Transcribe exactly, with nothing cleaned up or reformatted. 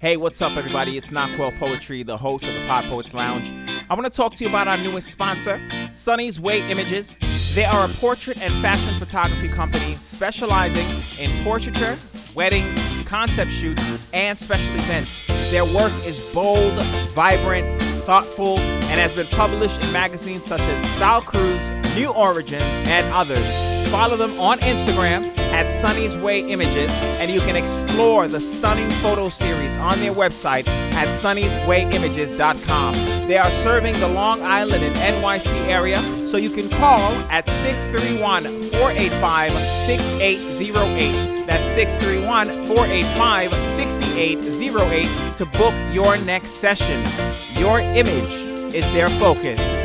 Hey, what's up, everybody? It's Knockwell Poetry, the host of the Pod Poets Lounge. I want to talk to you about our newest sponsor, Sonny's Way Images. They are a portrait and fashion photography company specializing in portraiture, weddings, concept shoots, and special events. Their work is bold, vibrant, thoughtful, and has been published in magazines such as Style Cruise, New Origins, and others. Follow them on Instagram at Sonny's Way Images, and you can explore the stunning photo series on their website at sunnys way images dot com. They are serving the Long Island and N Y C area, so you can call at six three one, four eight five, six eight zero eight. That's six three one, four eight five, six eight zero eight to book your next session. Your image is their focus.